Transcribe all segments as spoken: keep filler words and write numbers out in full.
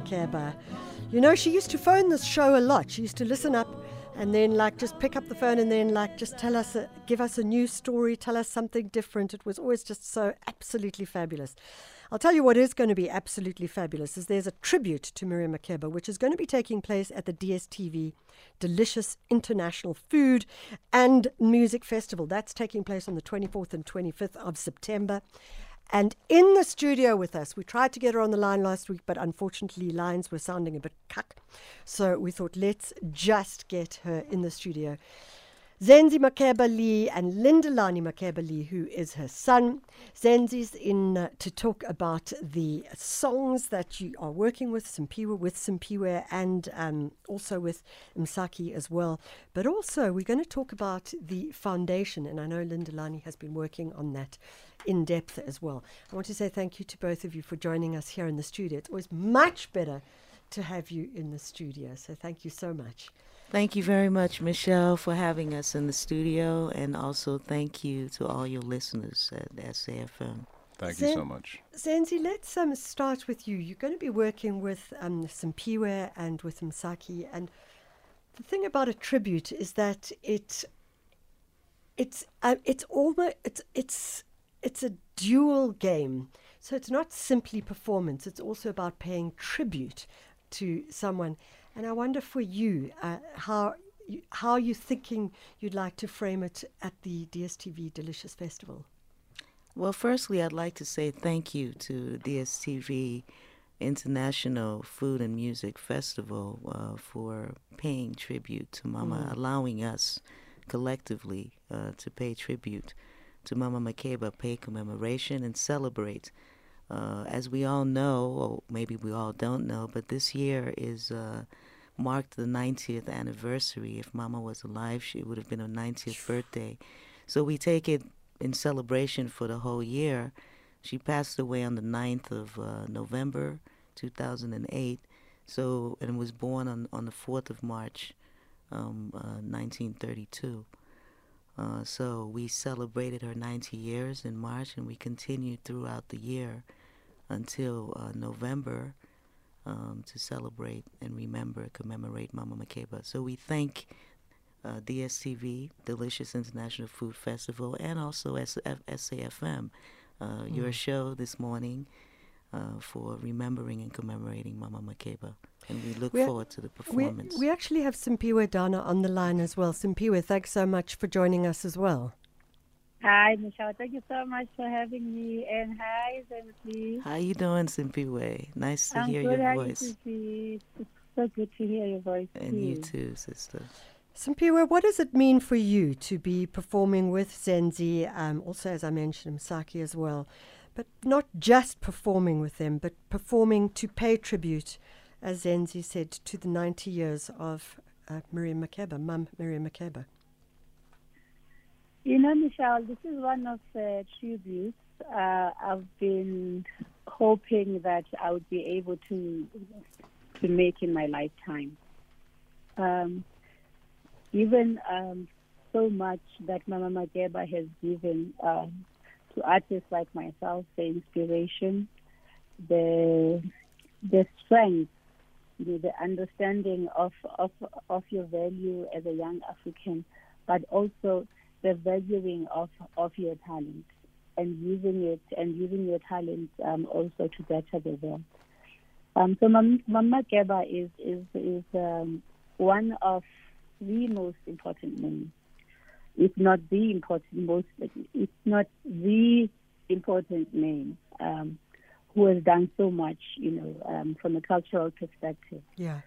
Makeba. You know, she used to phone this show a lot. She used to listen up and then, like, just pick up the phone and then, like, just tell us, a, give us a new story, tell us something different. It was always just so absolutely fabulous. I'll tell you what is going to be absolutely fabulous is there's a tribute to Miriam Makeba, which is going to be taking place at the D S T V Delicious International Food and Music Festival. That's taking place on the twenty-fourth and twenty-fifth of September. And in the studio with us, we tried to get her on the line last week, but unfortunately lines were sounding a bit cuck. So we thought, let's just get her in the studio. Zenzi Makeba Lee and Lindelani Makeba Lee, who is her son. Zenzi's in uh, to talk about the songs that you are working with, Simphiwe, with Simphiwe, and um, also with Msaki as well. But also, we're going to talk about the foundation, and I know Lindelani has been working on that in depth as well. I want to say thank you to both of you for joining us here in the studio. It's always much better to have you in the studio, so thank you so much. Thank you very much, Michelle, for having us in the studio, and also thank you to all your listeners at S A F M. Thank Zen- you so much. Zenzi, let's um, start with you. You're going to be working with um, Simphiwe and with Msaki, and the thing about a tribute is that it, it's uh, it's almost it's it's it's a dual game. So it's not simply performance; it's also about paying tribute to someone. And I wonder for you, uh, how you, how you're thinking you'd like to frame it at the D S T V Delicious Festival? Well, firstly, I'd like to say thank you to D S T V International Food and Music Festival uh, for paying tribute to Mama, mm. allowing us collectively uh, to pay tribute to Mama Makeba, pay commemoration and celebrate. Uh, as we all know, or maybe we all don't know, but this year is uh, marked the ninetieth anniversary. If Mama was alive, she would have been her ninetieth birthday. So we take it in celebration for the whole year. She passed away on the ninth of uh, November, two thousand eight. So and was born on, on the fourth of March, um, uh, nineteen thirty-two. Uh, so we celebrated her ninety years in March, and we continued throughout the year until uh, November um, to celebrate and remember, commemorate Mama Makeba. So we thank uh, D S T V, Delicious International Food Festival, and also S A F M, uh, mm. your show this morning, uh, for remembering and commemorating Mama Makeba. And we look we're, forward to the performance. We actually have Simphiwe Dana on the line as well. Simphiwe, thanks so much for joining us as well. Hi, Michelle. Thank you so much for having me. And hi, Zenzi. How you doing, Simphiwe? Nice to I'm hear good, your voice. It's so good to hear your voice. And please. You too, sister. Simphiwe, what does it mean for you to be performing with Zenzi, um, also, as I mentioned, Msaki as well, but not just performing with them, but performing to pay tribute, as Zenzi said, to the ninety years of uh, Miriam Makeba, Mum Miriam Makeba? You know, Michelle, this is one of the tributes uh, I've been hoping that I would be able to to make in my lifetime. Um, even um, so much that Mama Makeba has given uh, to artists like myself, the inspiration, the the strength, the understanding of, of of your value as a young African, but also the valuing of, of your talent and using it and using your talent um, also to better the world. Um, so Mama Makeba is is is um, one of the most important women, if not the important most, if not the important name, Um, who has done so much, you know, um, from a cultural perspective, yeah,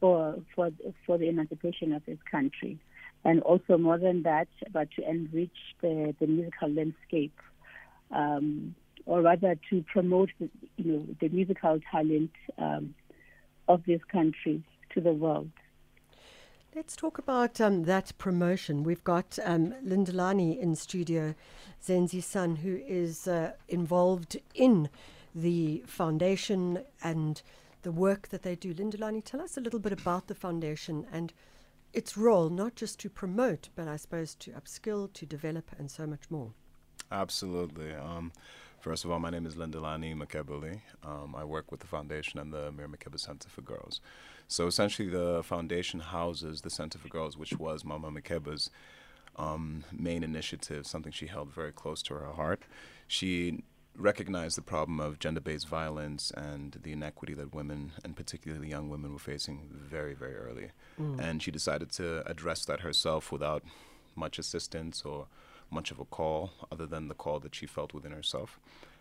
for for for the emancipation of this country, and also more than that, but to enrich the, the musical landscape, um, or rather to promote, the, you know, the musical talent um, of this country to the world. Let's talk about um, that promotion. We've got um, Lindelani in studio, Zenzi's son, who is uh, involved in the foundation and the work that they do. Lindelani, tell us a little bit about the foundation and its role, not just to promote, but I suppose to upskill, to develop, and so much more. Absolutely. Um, First of all, my name is Lindelani Makeba Lee. Um, I work with the foundation and the Miriam Makeba Center for Girls. So essentially the foundation houses the Center for Girls, which was Mama Makeba's um, main initiative, something she held very close to her heart. She recognized the problem of gender-based violence and the inequity that women, and particularly young women, were facing very, very early. Mm. And she decided to address that herself without much assistance or much of a call, other than the call that she felt within herself.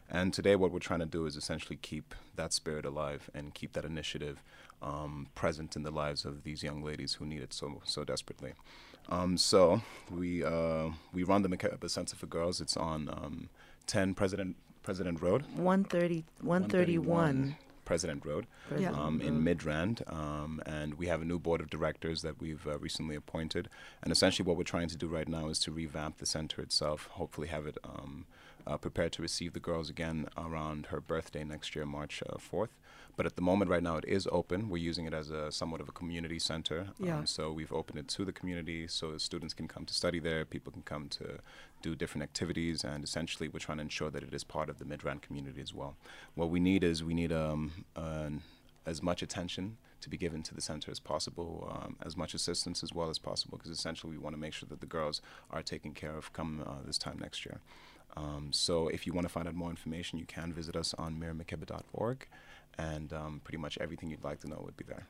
And today what we're trying to do is essentially keep that spirit alive and keep that initiative um, present in the lives of these young ladies who need it so so desperately. Um, so we uh, we run the Makeba Center for Girls. It's on um, ten President President Road. one thirty, one thirty-one. President Road, yeah. um, in Midrand, um, and we have a new board of directors that we've uh, recently appointed. And essentially what we're trying to do right now is to revamp the center itself, hopefully have it um, uh, prepared to receive the girls again around her birthday next year, March uh, fourth. But at the moment right now it is open. We're using it as a somewhat of a community center. Yeah. Um, so we've opened it to the community so students can come to study there, people can come to do different activities, and essentially we're trying to ensure that it is part of the Midrand community as well. What we need is we need um, Uh, as much attention to be given to the center as possible, um, as much assistance as well as possible, because essentially we want to make sure that the girls are taken care of come uh, this time next year. Um, so if you want to find out more information, you can visit us on mira makeba dot org, and um, pretty much everything you'd like to know would be there.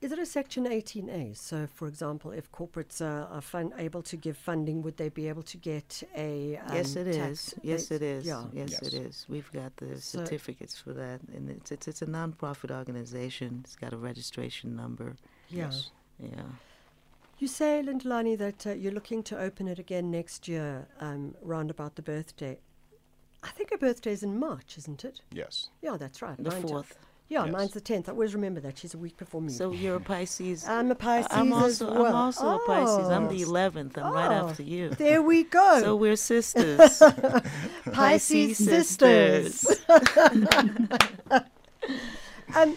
Is it a Section eighteen A? So, for example, if corporates uh, are fun able to give funding, would they be able to get a um, Yes, it tax is. Yes, it is. Yeah. Yes, yes, it is. We've got the so certificates for that. And it's, it's, it's a non-profit organization. It's got a registration number. Yeah. Yes. Yeah. You say, Lindelani, that uh, you're looking to open it again next year, um, round about the birthday. I think her birthday is in March, isn't it? Yes. Yeah, that's right. The fourth. Yeah, yes. Mine's the tenth. I always remember that. She's a week before me. So you're a Pisces. I'm a Pisces I'm also, as well. I'm also oh. a Pisces. I'm the eleventh. I'm oh. right after you. There we go. So we're sisters. Pisces sisters. um,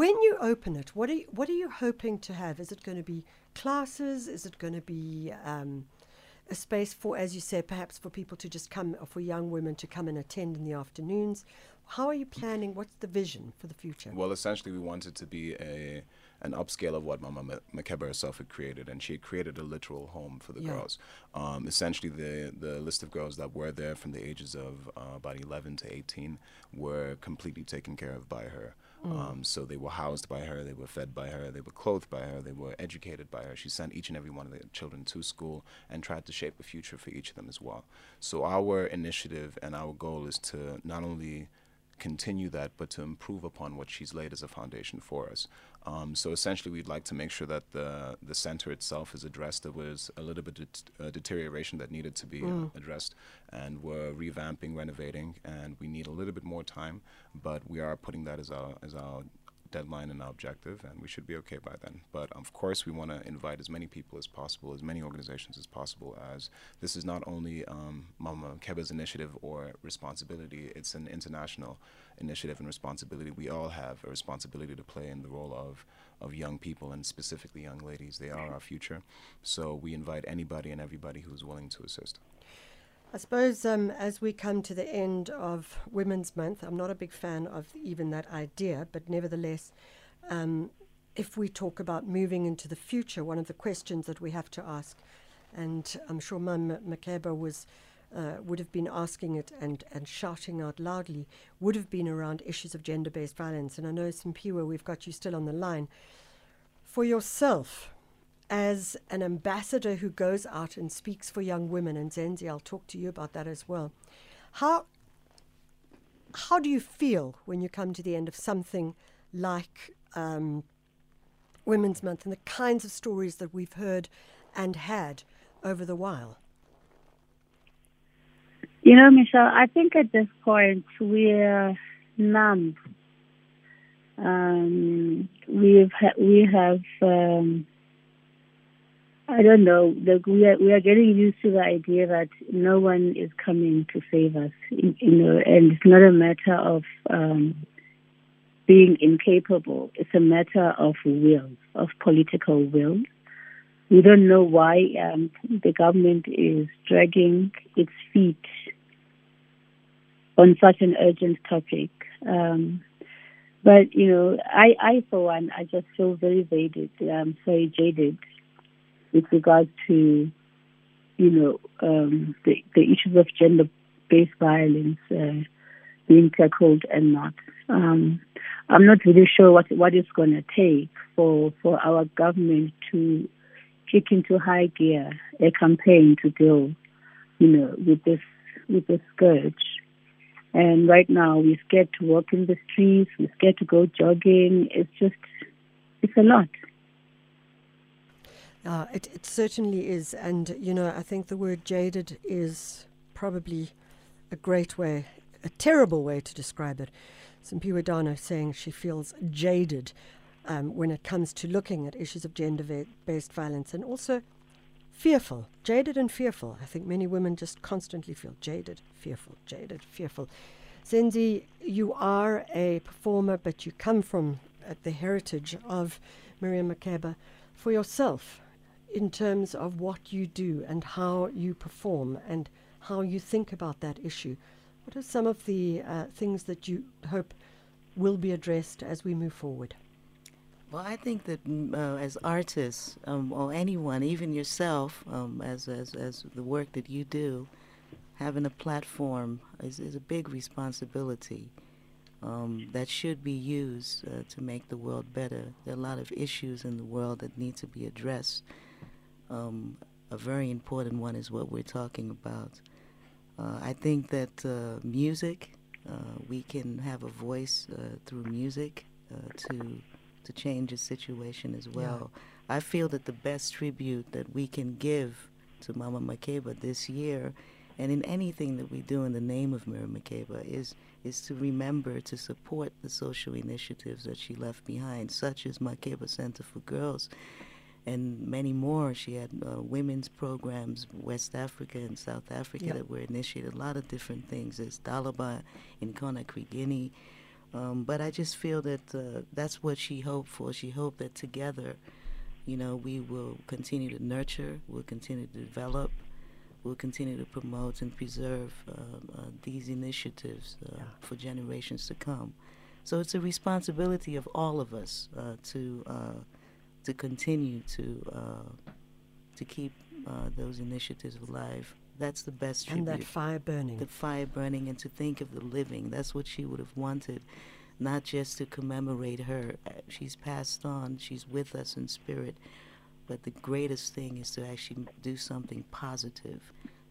when you open it, what are you, what are you hoping to have? Is it going to be classes? Is it going to be um, a space for, as you say, perhaps for people to just come, or for young women to come and attend in the afternoons? How are you planning? What's the vision for the future? Well, essentially, we wanted to be a an upscale of what Mama Makeba herself had created, and she had created a literal home for the yeah. girls. Um, essentially, the the list of girls that were there from the ages of uh, about eleven to eighteen were completely taken care of by her. Mm. Um, so they were housed by her, they were fed by her, they were clothed by her, they were educated by her. She sent each and every one of the children to school and tried to shape a future for each of them as well. So our initiative and our goal is to not only continue that, but to improve upon what she's laid as a foundation for us. Um, so essentially we'd like to make sure that the the center itself is addressed. There was a little bit of det uh, deterioration that needed to be mm. uh, addressed, and we're revamping, renovating, and we need a little bit more time, but we are putting that as our, as our deadline and our objective, and we should be okay by then. But of course we want to invite as many people as possible, as many organizations as possible, as this is not only um, Mama Makeba's initiative or responsibility, it's an international initiative and responsibility. We all have a responsibility to play in the role of, of young people, and specifically young ladies. They are our future. So we invite anybody and everybody who's willing to assist. I suppose um, as we come to the end of Women's Month, I'm not a big fan of even that idea, but nevertheless, um, if we talk about moving into the future, one of the questions that we have to ask, and I'm sure Mum Makeba was, uh, would have been asking it and, and shouting out loudly, would have been around issues of gender-based violence. And I know, Simphiwe, we've got you still on the line. For yourself, as an ambassador who goes out and speaks for young women, and Zenzi, I'll talk to you about that as well. How, how do you feel when you come to the end of something like um, Women's Month and the kinds of stories that we've heard and had over the while? You know, Michelle, I think at this point we're numb. Um, we've ha we have... Um, I don't know. Like we are we are getting used to the idea that no one is coming to save us, you know. And it's not a matter of um, being incapable. It's a matter of will, of political will. We don't know why um, the government is dragging its feet on such an urgent topic. Um, but, you know, I, I, for one, I just feel very jaded, um, very jaded with regards to, you know, um, the, the issues of gender-based violence uh, being tackled and not. Um, I'm not really sure what, what it's going to take for, for our government to kick into high gear a campaign to deal, you know, with this with this scourge. And right now, we're scared to walk in the streets. We're scared to go jogging. It's just, it's a lot. Uh, it, it certainly is. And, you know, I think the word jaded is probably a great way, a terrible way to describe it. Simphiwe Dana saying she feels jaded um, when it comes to looking at issues of gender-based violence, and also fearful, jaded and fearful. I think many women just constantly feel jaded, fearful, jaded, fearful. Zenzi, you are a performer, but you come from uh, the heritage of Miriam Makeba. For yourself, in terms of what you do and how you perform and how you think about that issue, what are some of the uh, things that you hope will be addressed as we move forward? Well, I think that uh, as artists, um, or anyone, even yourself, um, as, as as the work that you do, having a platform is, is a big responsibility um, that should be used uh, to make the world better. There are a lot of issues in the world that need to be addressed. Um, a very important one is what we're talking about. Uh, I think that uh, music, uh, we can have a voice uh, through music uh, to... to change the situation as well. Yeah. I feel that the best tribute that we can give to Mama Makeba this year, and in anything that we do in the name of Miriam Makeba, is is to remember to support the social initiatives that she left behind, such as Makeba Center for Girls, and many more. She had uh, women's programs, West Africa and South Africa, yep. that were initiated, a lot of different things. There's Dalaba in Conakry, Guinea. Um, but I just feel that uh, that's what she hoped for. She hoped that together, you know, we will continue to nurture, we'll continue to develop, we'll continue to promote and preserve uh, uh, these initiatives uh, yeah. for generations to come. So it's a responsibility of all of us uh, to uh, to continue to uh, to keep uh, those initiatives alive. That's the best tribute. And that fire burning. The fire burning, and to think of the living. That's what she would have wanted, not just to commemorate her. She's passed on. She's with us in spirit. But the greatest thing is to actually do something positive,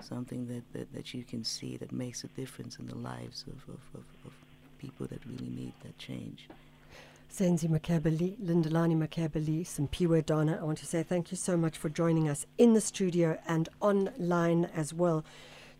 something that, that, that you can see that makes a difference in the lives of, of, of, of people that really need that change. Zenzi Makeba Lee, Lindelani Makeba Lee, Simphiwe Dana, I want to say thank you so much for joining us in the studio and online as well.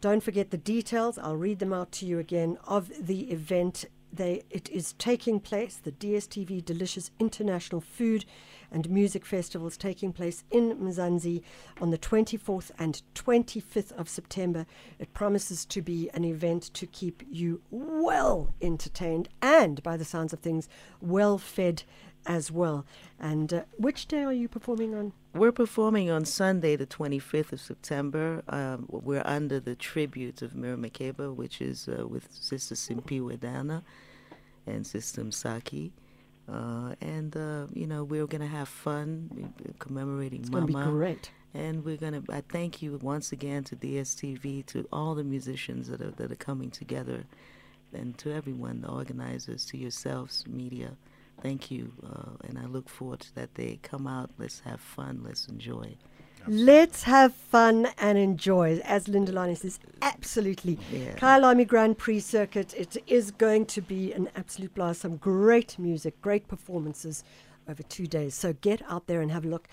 Don't forget the details. I'll read them out to you again of the event. They, it is taking place, the D S T V Delicious International Food and Music Festival is taking place in Mzanzi on the twenty-fourth and twenty-fifth of September. It promises to be an event to keep you well entertained and, by the sounds of things, well fed as well. And uh, which day are you performing on? We're performing on Sunday, the twenty-fifth of September. Um, we're under the tribute of Miriam Makeba, which is uh, with Sister Simphiwe Dana and Sister Msaki. Uh, and, uh, you know, we're going to have fun commemorating it's Mama. It's going to be great. And we're going to, I thank you once again to D S T V, to all the musicians that are, that are coming together, and to everyone, the organizers, to yourselves, media. Thank you. Uh, and I look forward to that day. Come out. Let's have fun. Let's enjoy. Let's have fun and enjoy, as Lindelani says, absolutely. Yeah. Kyalami Grand Prix Circuit, it is going to be an absolute blast. Some great music, great performances over two days. So get out there and have a look.